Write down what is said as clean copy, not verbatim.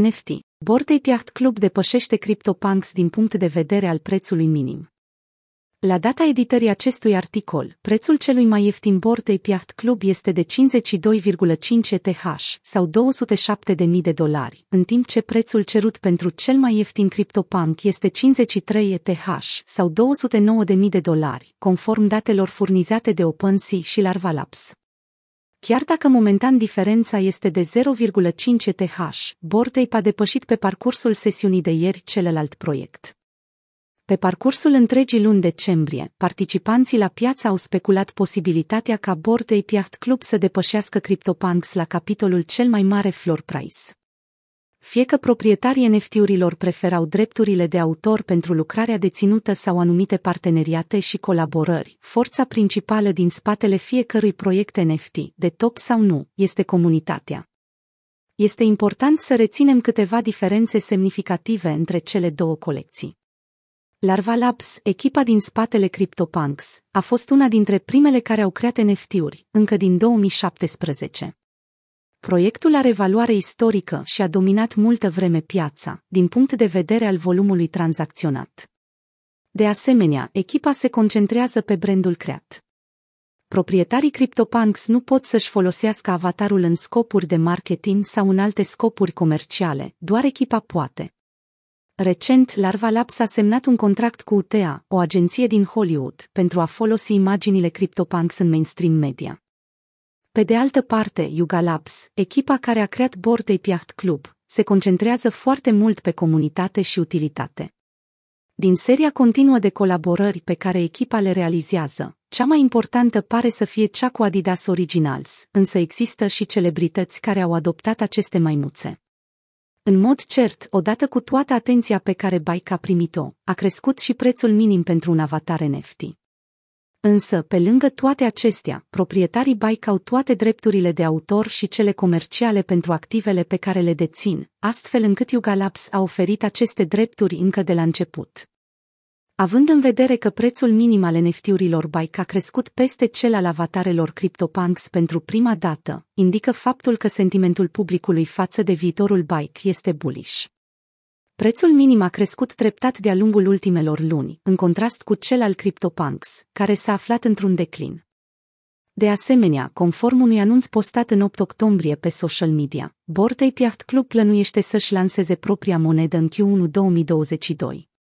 NFT. Bored Ape Yacht Club depășește CryptoPunks din punct de vedere al prețului minim. La data editării acestui articol, prețul celui mai ieftin Bored Ape Yacht Club este de 52,5 ETH sau $207.000, în timp ce prețul cerut pentru cel mai ieftin CryptoPunk este 53 ETH sau $209.000, conform datelor furnizate de OpenSea și Larva Labs. Chiar dacă momentan diferența este de 0,5 ETH, Bored Ape a depășit pe parcursul sesiunii de ieri celălalt proiect. Pe parcursul întregii luni decembrie, participanții la piață au speculat posibilitatea ca Bored Ape Yacht Club să depășească CryptoPunks la capitolul cel mai mare floor price. Fie că proprietarii NFT-urilor preferau drepturile de autor pentru lucrarea deținută sau anumite parteneriate și colaborări, forța principală din spatele fiecărui proiect NFT, de top sau nu, este comunitatea. Este important să reținem câteva diferențe semnificative între cele două colecții. Larva Labs, echipa din spatele CryptoPunks, a fost una dintre primele care au creat NFT-uri, încă din 2017. Proiectul are valoare istorică și a dominat multă vreme piața, din punct de vedere al volumului tranzacționat. De asemenea, echipa se concentrează pe brandul creat. Proprietarii CryptoPunks nu pot să-și folosească avatarul în scopuri de marketing sau în alte scopuri comerciale, doar echipa poate. Recent, Larva Labs a semnat un contract cu UTA, o agenție din Hollywood, pentru a folosi imaginile CryptoPunks în mainstream media. Pe de altă parte, Yuga Labs, echipa care a creat Bored Ape Yacht Club, se concentrează foarte mult pe comunitate și utilitate. Din seria continuă de colaborări pe care echipa le realizează, cea mai importantă pare să fie cea cu Adidas Originals, însă există și celebrități care au adoptat aceste maimuțe. În mod cert, odată cu toată atenția pe care Bored a primit-o, a crescut și prețul minim pentru un avatar NFT. Însă, pe lângă toate acestea, proprietarii Bored au toate drepturile de autor și cele comerciale pentru activele pe care le dețin, astfel încât Yuga Labs a oferit aceste drepturi încă de la început. Având în vedere că prețul minim al NFT-urilor Bored a crescut peste cel al avatarelor CryptoPunks pentru prima dată, indică faptul că sentimentul publicului față de viitorul Bored este bullish. Prețul minim a crescut treptat de-a lungul ultimelor luni, în contrast cu cel al CryptoPunks, care s-a aflat într-un declin. De asemenea, conform unui anunț postat în 8 octombrie pe social media, Bored Ape Yacht Club plănuiește să-și lanseze propria monedă în Q1 2022.